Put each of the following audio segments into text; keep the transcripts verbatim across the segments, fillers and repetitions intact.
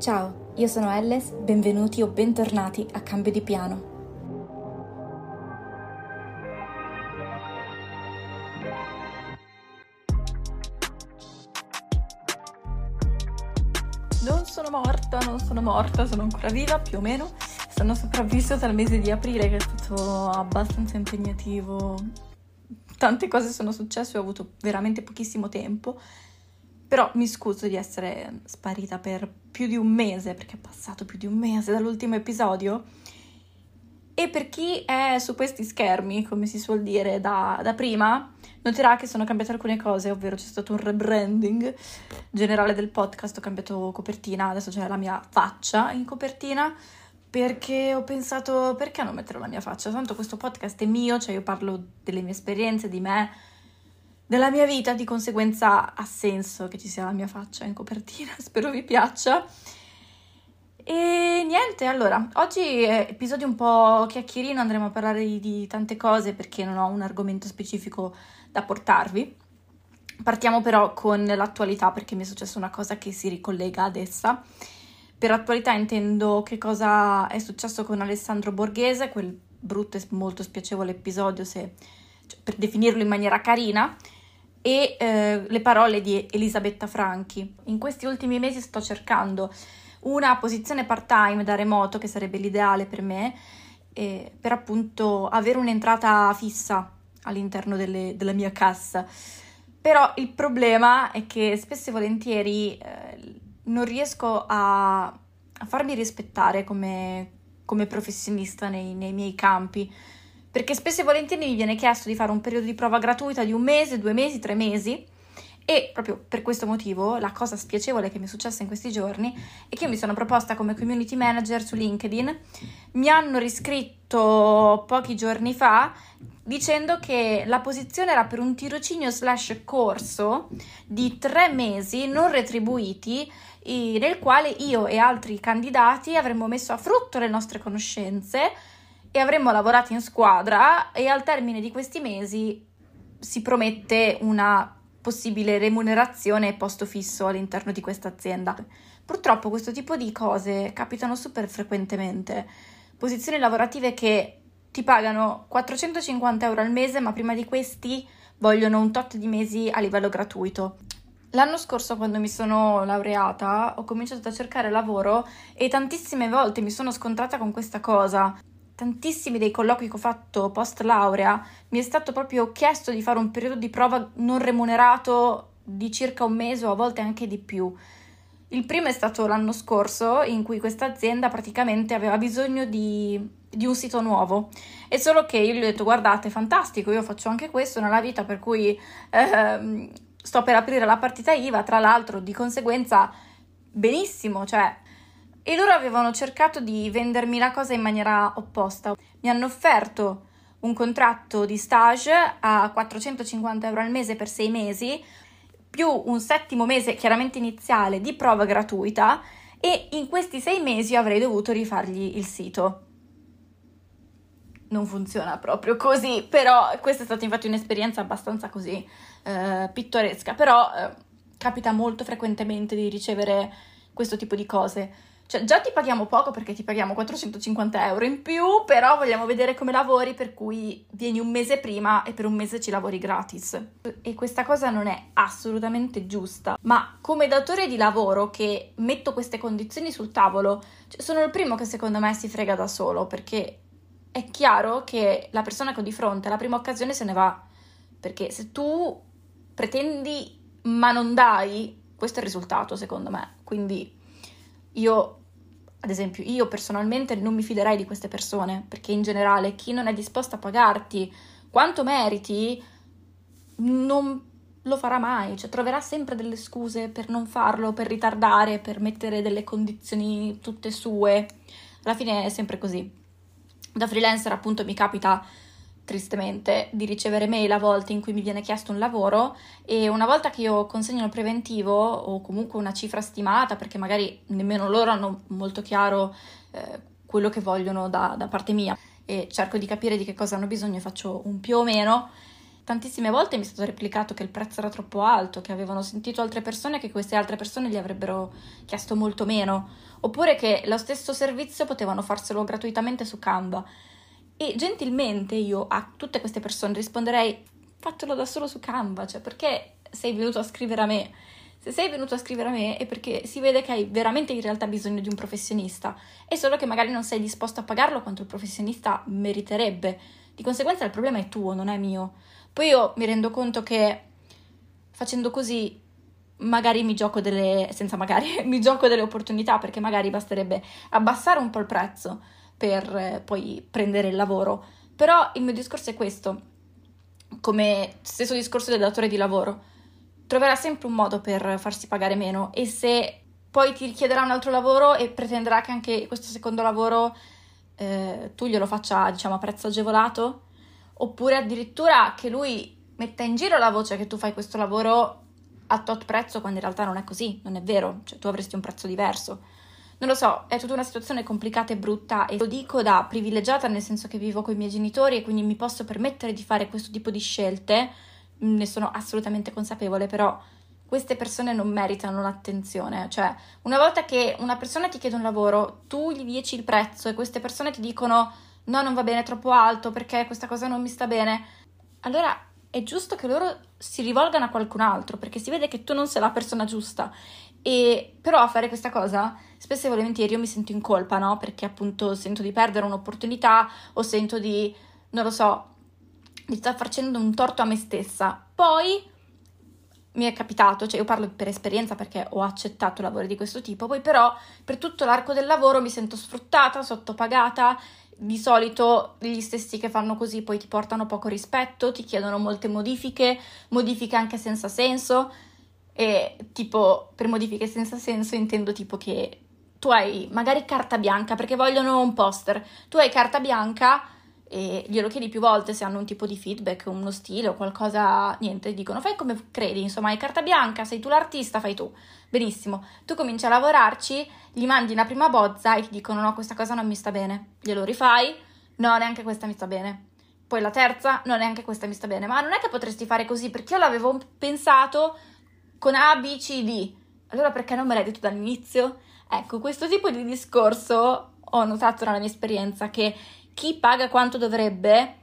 Ciao, io sono Alice, benvenuti o bentornati a Cambio di Piano. Non sono morta, non sono morta, sono ancora viva più o meno. Sono sopravvissuta al mese di aprile che è stato abbastanza impegnativo. Tante cose sono successe, ho avuto veramente pochissimo tempo. Però mi scuso di essere sparita per più di un mese, perché è passato più di un mese dall'ultimo episodio. E per chi è su questi schermi, come si suol dire, da, da prima, noterà che sono cambiate alcune cose, ovvero c'è stato un rebranding generale del podcast, ho cambiato copertina, adesso c'è la mia faccia in copertina, perché ho pensato, perché non mettere la mia faccia? Tanto questo podcast è mio, cioè io parlo delle mie esperienze, di me, della mia vita, di conseguenza ha senso che ci sia la mia faccia in copertina, spero vi piaccia. E niente, allora, oggi è episodio un po' chiacchierino, andremo a parlare di, di tante cose perché non ho un argomento specifico da portarvi. Partiamo però con l'attualità perché mi è successa una cosa che si ricollega ad essa. Per attualità intendo che cosa è successo con Alessandro Borghese, quel brutto e molto spiacevole episodio, se, cioè, per definirlo in maniera carina, e eh, le parole di Elisabetta Franchi. In questi ultimi mesi sto cercando una posizione part-time da remoto, che sarebbe l'ideale per me, eh, per appunto avere un'entrata fissa all'interno delle, della mia cassa. Però il problema è che spesso e volentieri eh, non riesco a, a farmi rispettare come, come professionista nei, nei miei campi, perché spesso e volentieri mi viene chiesto di fare un periodo di prova gratuita di un mese, due mesi, tre mesi, e proprio per questo motivo la cosa spiacevole che mi è successa in questi giorni è che io mi sono proposta come community manager su LinkedIn, mi hanno riscritto pochi giorni fa dicendo che la posizione era per un tirocinio slash corso di tre mesi non retribuiti nel quale io e altri candidati avremmo messo a frutto le nostre conoscenze e avremmo lavorato in squadra e al termine di questi mesi si promette una possibile remunerazione e posto fisso all'interno di questa azienda. Purtroppo questo tipo di cose capitano super frequentemente. Posizioni lavorative che ti pagano quattrocentocinquanta euro al mese, ma prima di questi vogliono un tot di mesi a livello gratuito. L'anno scorso, quando mi sono laureata, ho cominciato a cercare lavoro e tantissime volte mi sono scontrata con questa cosa. Tantissimi dei colloqui che ho fatto post laurea mi è stato proprio chiesto di fare un periodo di prova non remunerato di circa un mese o a volte anche di più. Il primo è stato l'anno scorso in cui questa azienda praticamente aveva bisogno di, di un sito nuovo e solo che io gli ho detto guardate fantastico io faccio anche questo nella vita per cui ehm, sto per aprire la partita I V A tra l'altro di conseguenza benissimo cioè. E loro avevano cercato di vendermi la cosa in maniera opposta. Mi hanno offerto un contratto di stage a quattrocentocinquanta euro al mese per sei mesi, più un settimo mese chiaramente iniziale di prova gratuita, e in questi sei mesi avrei dovuto rifargli il sito. Non funziona proprio così, però questa è stata infatti un'esperienza abbastanza così eh, pittoresca, però eh, capita molto frequentemente di ricevere questo tipo di cose. Cioè già ti paghiamo poco perché ti paghiamo quattrocentocinquanta euro in più, però vogliamo vedere come lavori, per cui vieni un mese prima e per un mese ci lavori gratis. E questa cosa non è assolutamente giusta, ma come datore di lavoro che metto queste condizioni sul tavolo, cioè sono il primo che secondo me si frega da solo, perché è chiaro che la persona che ho di fronte alla prima occasione se ne va, perché se tu pretendi ma non dai, questo è il risultato secondo me. Quindi io... Ad esempio, io personalmente non mi fiderei di queste persone, perché in generale chi non è disposto a pagarti quanto meriti non lo farà mai, cioè troverà sempre delle scuse per non farlo, per ritardare, per mettere delle condizioni tutte sue. Alla fine è sempre così. Da freelancer appunto mi capita tristemente di ricevere mail a volte in cui mi viene chiesto un lavoro e una volta che io consegno il preventivo o comunque una cifra stimata, perché magari nemmeno loro hanno molto chiaro eh, quello che vogliono da, da parte mia, e cerco di capire di che cosa hanno bisogno e faccio un più o meno, tantissime volte mi è stato replicato che il prezzo era troppo alto, che avevano sentito altre persone che queste altre persone gli avrebbero chiesto molto meno, oppure che lo stesso servizio potevano farselo gratuitamente su Canva. E gentilmente io a tutte queste persone risponderei: fatelo da solo su Canva, cioè perché sei venuto a scrivere a me? Se sei venuto a scrivere a me è perché si vede che hai veramente in realtà bisogno di un professionista, è solo che magari non sei disposto a pagarlo quanto il professionista meriterebbe. Di conseguenza il problema è tuo, non è mio. Poi io mi rendo conto che facendo così magari mi gioco delle... senza magari, mi gioco delle opportunità, perché magari basterebbe abbassare un po' il prezzo per poi prendere il lavoro. Però il mio discorso è questo, come stesso discorso del datore di lavoro: troverà sempre un modo per farsi pagare meno, e se poi ti richiederà un altro lavoro e pretenderà che anche questo secondo lavoro eh, tu glielo faccia, diciamo, a prezzo agevolato, oppure addirittura che lui metta in giro la voce che tu fai questo lavoro a tot prezzo, quando in realtà non è così, non è vero, cioè tu avresti un prezzo diverso. Non lo so, è tutta una situazione complicata e brutta, e lo dico da privilegiata, nel senso che vivo con i miei genitori e quindi mi posso permettere di fare questo tipo di scelte, ne sono assolutamente consapevole, però queste persone non meritano l'attenzione. Cioè, una volta che una persona ti chiede un lavoro, tu gli dici il prezzo e queste persone ti dicono no, non va bene, è troppo alto, perché questa cosa non mi sta bene, allora è giusto che loro si rivolgano a qualcun altro, perché si vede che tu non sei la persona giusta. E però a fare questa cosa spesso e volentieri io mi sento in colpa, no? Perché appunto sento di perdere un'opportunità, o sento di, non lo so, di star facendo un torto a me stessa. Poi mi è capitato, cioè io parlo per esperienza perché ho accettato lavori di questo tipo, poi però per tutto l'arco del lavoro mi sento sfruttata, sottopagata. Di solito gli stessi che fanno così poi ti portano poco rispetto, ti chiedono molte modifiche, modifiche anche senza senso. E tipo, per modifiche senza senso intendo tipo che tu hai magari carta bianca perché vogliono un poster, tu hai carta bianca e glielo chiedi più volte se hanno un tipo di feedback, uno stile o qualcosa, niente, dicono fai come credi, insomma hai carta bianca, sei tu l'artista, fai tu, benissimo. Tu cominci a lavorarci, gli mandi una prima bozza e ti dicono no, questa cosa non mi sta bene, glielo rifai, no, neanche questa mi sta bene. Poi la terza, no, neanche questa mi sta bene, ma non è che potresti fare così perché io l'avevo pensato con A, B, C, D, allora perché non me l'hai detto dall'inizio? Ecco, questo tipo di discorso ho notato nella mia esperienza, che chi paga quanto dovrebbe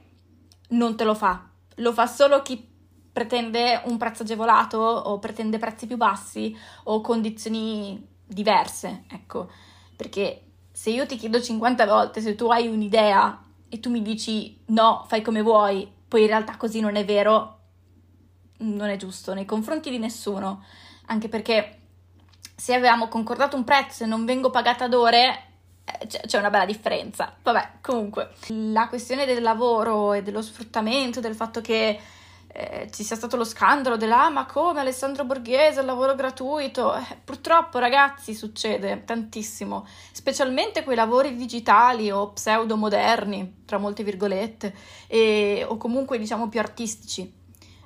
non te lo fa, lo fa solo chi pretende un prezzo agevolato o pretende prezzi più bassi o condizioni diverse, ecco, perché se io ti chiedo cinquanta volte se tu hai un'idea e tu mi dici no, fai come vuoi, poi in realtà così non è vero, non è giusto nei confronti di nessuno, anche perché se avevamo concordato un prezzo e non vengo pagata ad ore c'è una bella differenza. Vabbè, comunque la questione del lavoro e dello sfruttamento, del fatto che eh, ci sia stato lo scandalo della ma come Alessandro Borghese, il lavoro gratuito, eh, purtroppo ragazzi succede tantissimo, specialmente quei lavori digitali o pseudo moderni tra molte virgolette, e, o comunque diciamo più artistici,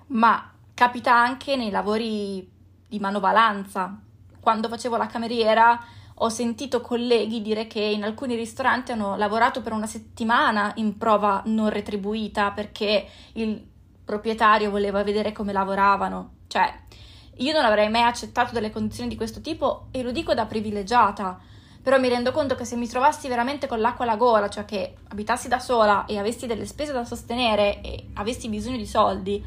ma capita anche nei lavori di manovalanza. Quando facevo la cameriera ho sentito colleghi dire che in alcuni ristoranti hanno lavorato per una settimana in prova non retribuita perché il proprietario voleva vedere come lavoravano. Cioè, io non avrei mai accettato delle condizioni di questo tipo, e lo dico da privilegiata, però mi rendo conto che se mi trovassi veramente con l'acqua alla gola, cioè che abitassi da sola e avessi delle spese da sostenere e avessi bisogno di soldi,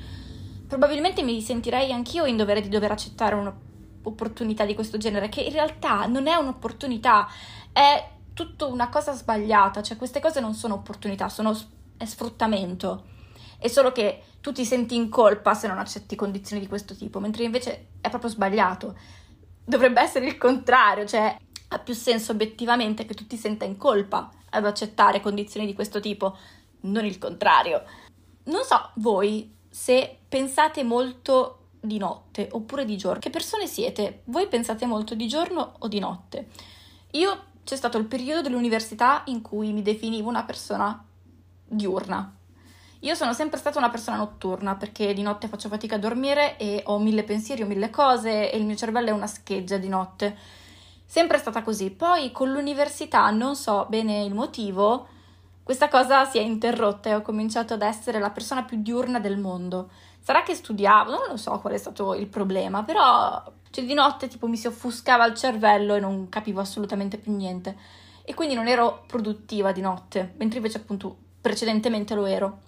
probabilmente mi sentirei anch'io in dovere di dover accettare un'opportunità di questo genere, che in realtà non è un'opportunità, è tutta una cosa sbagliata. Cioè, queste cose non sono opportunità, sono è sfruttamento. È solo che tu ti senti in colpa se non accetti condizioni di questo tipo, mentre invece è proprio sbagliato. Dovrebbe essere il contrario, cioè ha più senso obiettivamente che tu ti senta in colpa ad accettare condizioni di questo tipo, non il contrario. Non so voi se pensate molto di notte oppure di giorno. Che persone siete? Voi pensate molto di giorno o di notte? Io c'è stato il periodo dell'università in cui mi definivo una persona diurna. Io sono sempre stata una persona notturna, perché di notte faccio fatica a dormire e ho mille pensieri, ho mille cose e il mio cervello è una scheggia di notte. Sempre è stata così. Poi con l'università, non so bene il motivo, questa cosa si è interrotta e ho cominciato ad essere la persona più diurna del mondo. Sarà che studiavo, non lo so qual è stato il problema, però cioè, di notte tipo mi si offuscava il cervello e non capivo assolutamente più niente. E quindi non ero produttiva di notte, mentre invece appunto precedentemente lo ero,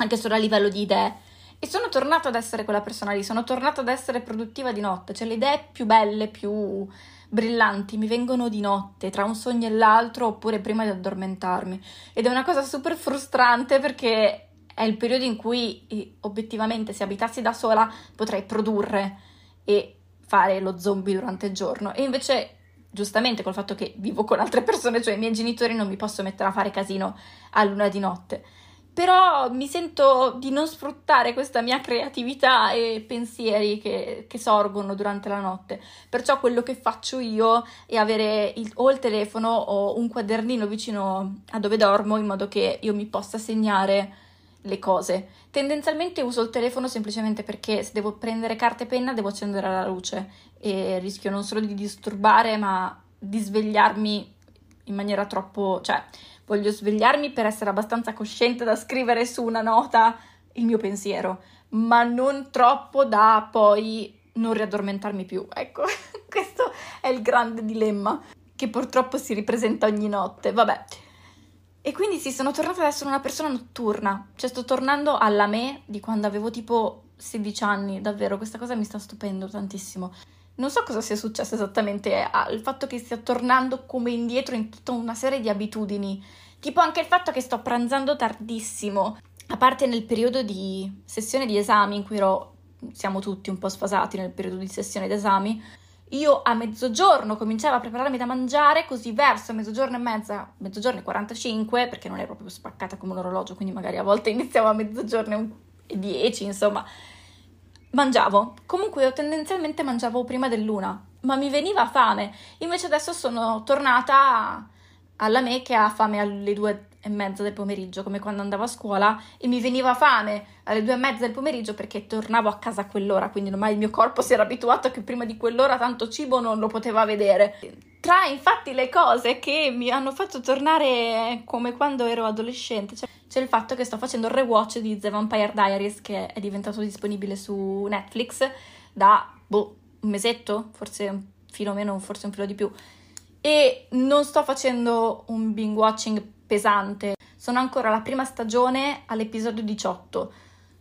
anche solo a livello di idee, e sono tornata ad essere quella persona lì, sono tornata ad essere produttiva di notte, cioè le idee più belle, più brillanti mi vengono di notte, tra un sogno e l'altro oppure prima di addormentarmi, ed è una cosa super frustrante perché è il periodo in cui obiettivamente se abitassi da sola potrei produrre e fare lo zombie durante il giorno, e invece giustamente col fatto che vivo con altre persone, cioè i miei genitori, non mi posso mettere a fare casino a luna di notte. Però mi sento di non sfruttare questa mia creatività e pensieri che, che sorgono durante la notte. Perciò quello che faccio io è avere il, o il telefono o un quadernino vicino a dove dormo, in modo che io mi possa segnare le cose. Tendenzialmente uso il telefono semplicemente perché se devo prendere carta e penna devo accendere la luce e rischio non solo di disturbare, ma di svegliarmi in maniera troppo... cioè, voglio svegliarmi per essere abbastanza cosciente da scrivere su una nota il mio pensiero, ma non troppo da poi non riaddormentarmi più. Ecco, questo è il grande dilemma che purtroppo si ripresenta ogni notte, vabbè. E quindi sì, sono tornata ad essere una persona notturna, cioè sto tornando alla me di quando avevo tipo sedici anni, davvero, questa cosa mi sta stupendo tantissimo. Non so cosa sia successo esattamente al fatto che stia tornando come indietro in tutta una serie di abitudini, tipo anche il fatto che sto pranzando tardissimo, a parte nel periodo di sessione di esami in cui ero, siamo tutti un po' sfasati nel periodo di sessione di esami, io a mezzogiorno cominciavo a prepararmi da mangiare, così verso mezzogiorno e mezza, mezzogiorno e quarantacinque, perché non ero proprio spaccata come un orologio, quindi magari a volte iniziavo a mezzogiorno e dieci, insomma... Mangiavo, comunque io tendenzialmente mangiavo prima dell'una, ma mi veniva fame, invece adesso sono tornata alla me che ha fame alle due e mezza del pomeriggio, come quando andavo a scuola e mi veniva fame alle due e mezza del pomeriggio perché tornavo a casa a quell'ora, quindi ormai il mio corpo si era abituato che prima di quell'ora tanto cibo non lo poteva vedere. Tra infatti le cose che mi hanno fatto tornare come quando ero adolescente, cioè c'è il fatto che sto facendo il rewatch di The Vampire Diaries, che è diventato disponibile su Netflix da boh, un mesetto, forse un filo meno, forse un filo di più, e non sto facendo un binge watching pesante, sono ancora alla prima stagione all'episodio diciotto,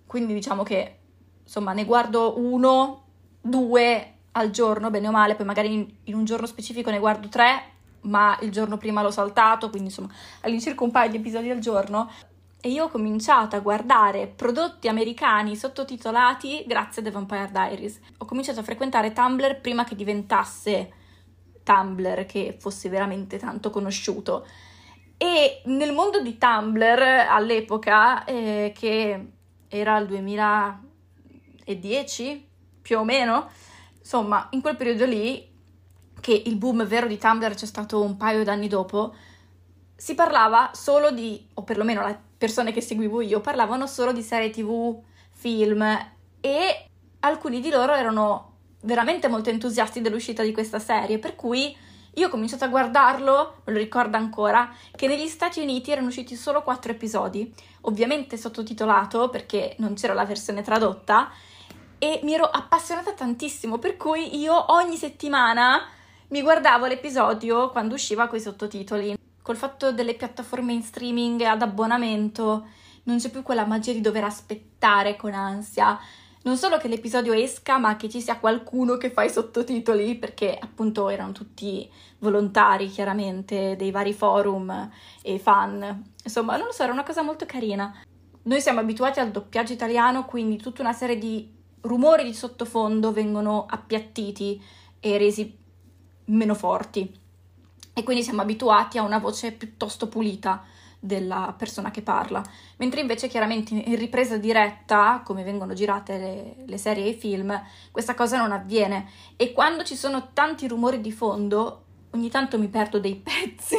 quindi diciamo che insomma ne guardo uno, due al giorno bene o male, poi magari in, in un giorno specifico ne guardo tre, ma il giorno prima l'ho saltato, quindi insomma all'incirca un paio di episodi al giorno. E io ho cominciato a guardare prodotti americani sottotitolati grazie a The Vampire Diaries. Ho cominciato a frequentare Tumblr prima che diventasse Tumblr, che fosse veramente tanto conosciuto. E nel mondo di Tumblr all'epoca, eh, che era il duemiladieci più o meno, insomma in quel periodo lì, che il boom vero di Tumblr c'è stato un paio d'anni dopo, si parlava solo di, o perlomeno la persone che seguivo io parlavano solo di serie tv, film, e alcuni di loro erano veramente molto entusiasti dell'uscita di questa serie, per cui Io ho cominciato a guardarlo, me lo ricordo ancora, che negli Stati Uniti erano usciti solo quattro episodi, ovviamente sottotitolato perché non c'era la versione tradotta, e mi ero appassionata tantissimo, per cui io ogni settimana mi guardavo l'episodio quando usciva coi sottotitoli. Col fatto delle piattaforme in streaming ad abbonamento non c'è più quella magia di dover aspettare con ansia. Non solo che l'episodio esca, ma che ci sia qualcuno che fa i sottotitoli, perché appunto erano tutti volontari, chiaramente, dei vari forum e fan. Insomma, non lo so, era una cosa molto carina. Noi siamo abituati al doppiaggio italiano, quindi tutta una serie di rumori di sottofondo vengono appiattiti e resi meno forti. E quindi siamo abituati a una voce piuttosto pulita della persona che parla, mentre invece chiaramente in ripresa diretta, come vengono girate le, le serie e i film, questa cosa non avviene, e quando ci sono tanti rumori di fondo ogni tanto mi perdo dei pezzi.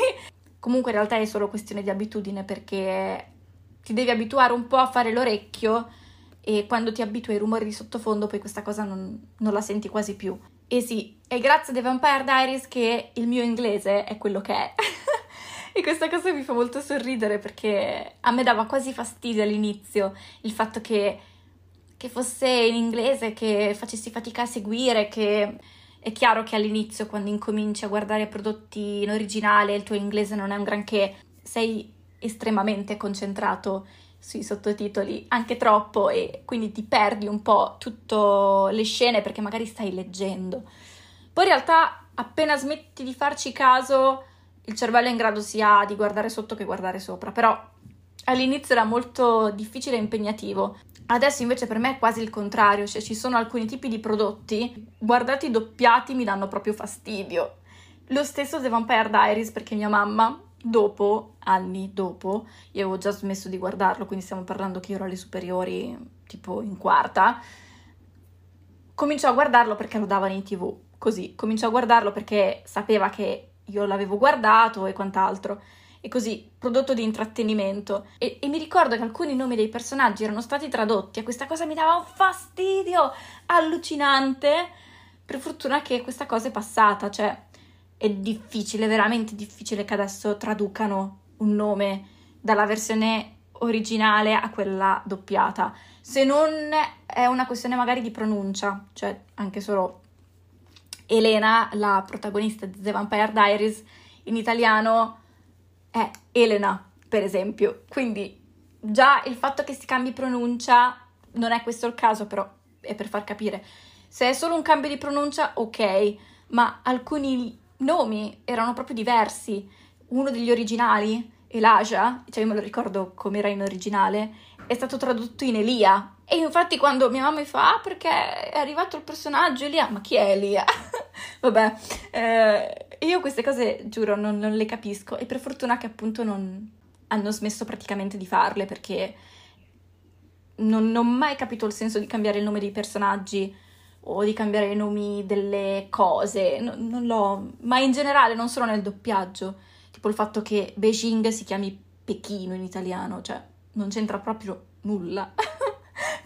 Comunque in realtà è solo questione di abitudine, perché ti devi abituare un po' a fare l'orecchio, e quando ti abitui ai rumori di sottofondo poi questa cosa non, non la senti quasi più. E sì, è grazie a The Vampire Diaries che il mio inglese è quello che è. E questa cosa mi fa molto sorridere, perché a me dava quasi fastidio all'inizio il fatto che, che fosse in inglese, che facessi fatica a seguire, che è chiaro che all'inizio quando incominci a guardare prodotti in originale il tuo inglese non è un granché, sei estremamente concentrato sui sottotitoli, anche troppo, e quindi ti perdi un po' tutte le scene perché magari stai leggendo. Poi in realtà appena smetti di farci caso il cervello è in grado sia di guardare sotto che guardare sopra, però all'inizio era molto difficile e impegnativo. Adesso invece per me è quasi il contrario, cioè ci sono alcuni tipi di prodotti, guardati doppiati mi danno proprio fastidio. Lo stesso The Vampire Diaries, perché mia mamma, dopo, anni dopo, io avevo già smesso di guardarlo, quindi stiamo parlando che io ero alle superiori, tipo in quarta, cominciò a guardarlo perché lo davano in tv, così, cominciò a guardarlo perché sapeva che io l'avevo guardato e quant'altro, e così, prodotto di intrattenimento. E, e mi ricordo che alcuni nomi dei personaggi erano stati tradotti, e questa cosa mi dava un fastidio allucinante. Per fortuna che questa cosa è passata, cioè è difficile, veramente difficile che adesso traducano un nome dalla versione originale a quella doppiata, se non è una questione magari di pronuncia, cioè anche solo... Elena, la protagonista di The Vampire Diaries, in italiano è Elena, per esempio. Quindi già il fatto che si cambi pronuncia, non è questo il caso, però è per far capire. Se è solo un cambio di pronuncia, ok, ma alcuni nomi erano proprio diversi. Uno degli originali, Elijah, cioè io me lo ricordo come era in originale, è stato tradotto in Elia. E infatti quando mia mamma mi fa, ah, perché è arrivato il personaggio Elia, ma chi è Elia? Vabbè, eh, io queste cose, giuro, non, non le capisco, e per fortuna che appunto non hanno smesso praticamente di farle, perché non, non ho mai capito il senso di cambiare il nome dei personaggi o di cambiare i nomi delle cose, no, non l'ho, ma in generale non solo nel doppiaggio, tipo il fatto che Beijing si chiami Pechino in italiano, cioè non c'entra proprio nulla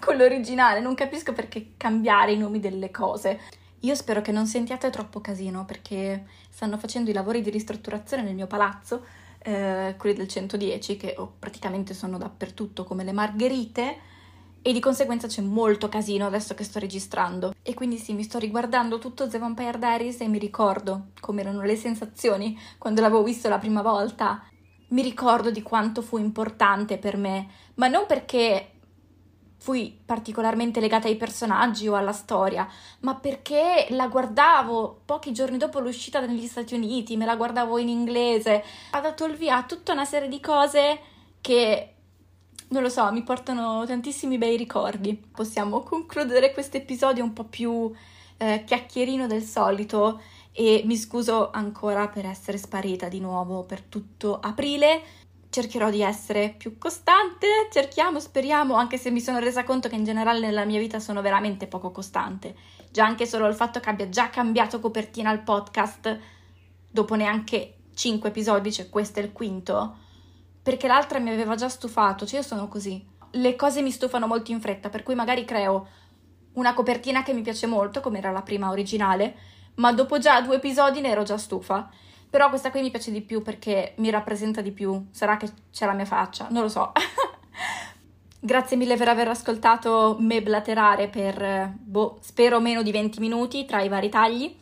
con l'originale, non capisco perché cambiare i nomi delle cose. Io spero che non sentiate troppo casino, perché stanno facendo i lavori di ristrutturazione nel mio palazzo, eh, quelli del centodieci, che oh, praticamente sono dappertutto come le margherite, e di conseguenza c'è molto casino adesso che sto registrando. E quindi sì, mi sto riguardando tutto The Vampire Diaries e mi ricordo come erano le sensazioni quando l'avevo visto la prima volta. Mi ricordo di quanto fu importante per me, ma non perché... fui particolarmente legata ai personaggi o alla storia, ma perché la guardavo pochi giorni dopo l'uscita negli Stati Uniti, me la guardavo in inglese, ha dato il via a tutta una serie di cose che, non lo so, mi portano tantissimi bei ricordi. Possiamo concludere questo episodio un po' più eh, chiacchierino del solito, e mi scuso ancora per essere sparita di nuovo per tutto aprile. Cercherò di essere più costante, cerchiamo, speriamo, anche se mi sono resa conto che in generale nella mia vita sono veramente poco costante. Già anche solo il fatto che abbia già cambiato copertina al podcast dopo neanche cinque episodi, cioè questo è il quinto, perché l'altra mi aveva già stufato, cioè io sono così. Le cose mi stufano molto in fretta, per cui magari creo una copertina che mi piace molto, come era la prima originale, ma dopo già due episodi ne ero già stufa. Però questa qui mi piace di più perché mi rappresenta di più, sarà che c'è la mia faccia, non lo so. Grazie mille per aver ascoltato me blaterare per, boh, spero meno di venti minuti tra i vari tagli.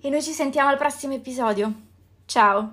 E noi ci sentiamo al prossimo episodio. Ciao!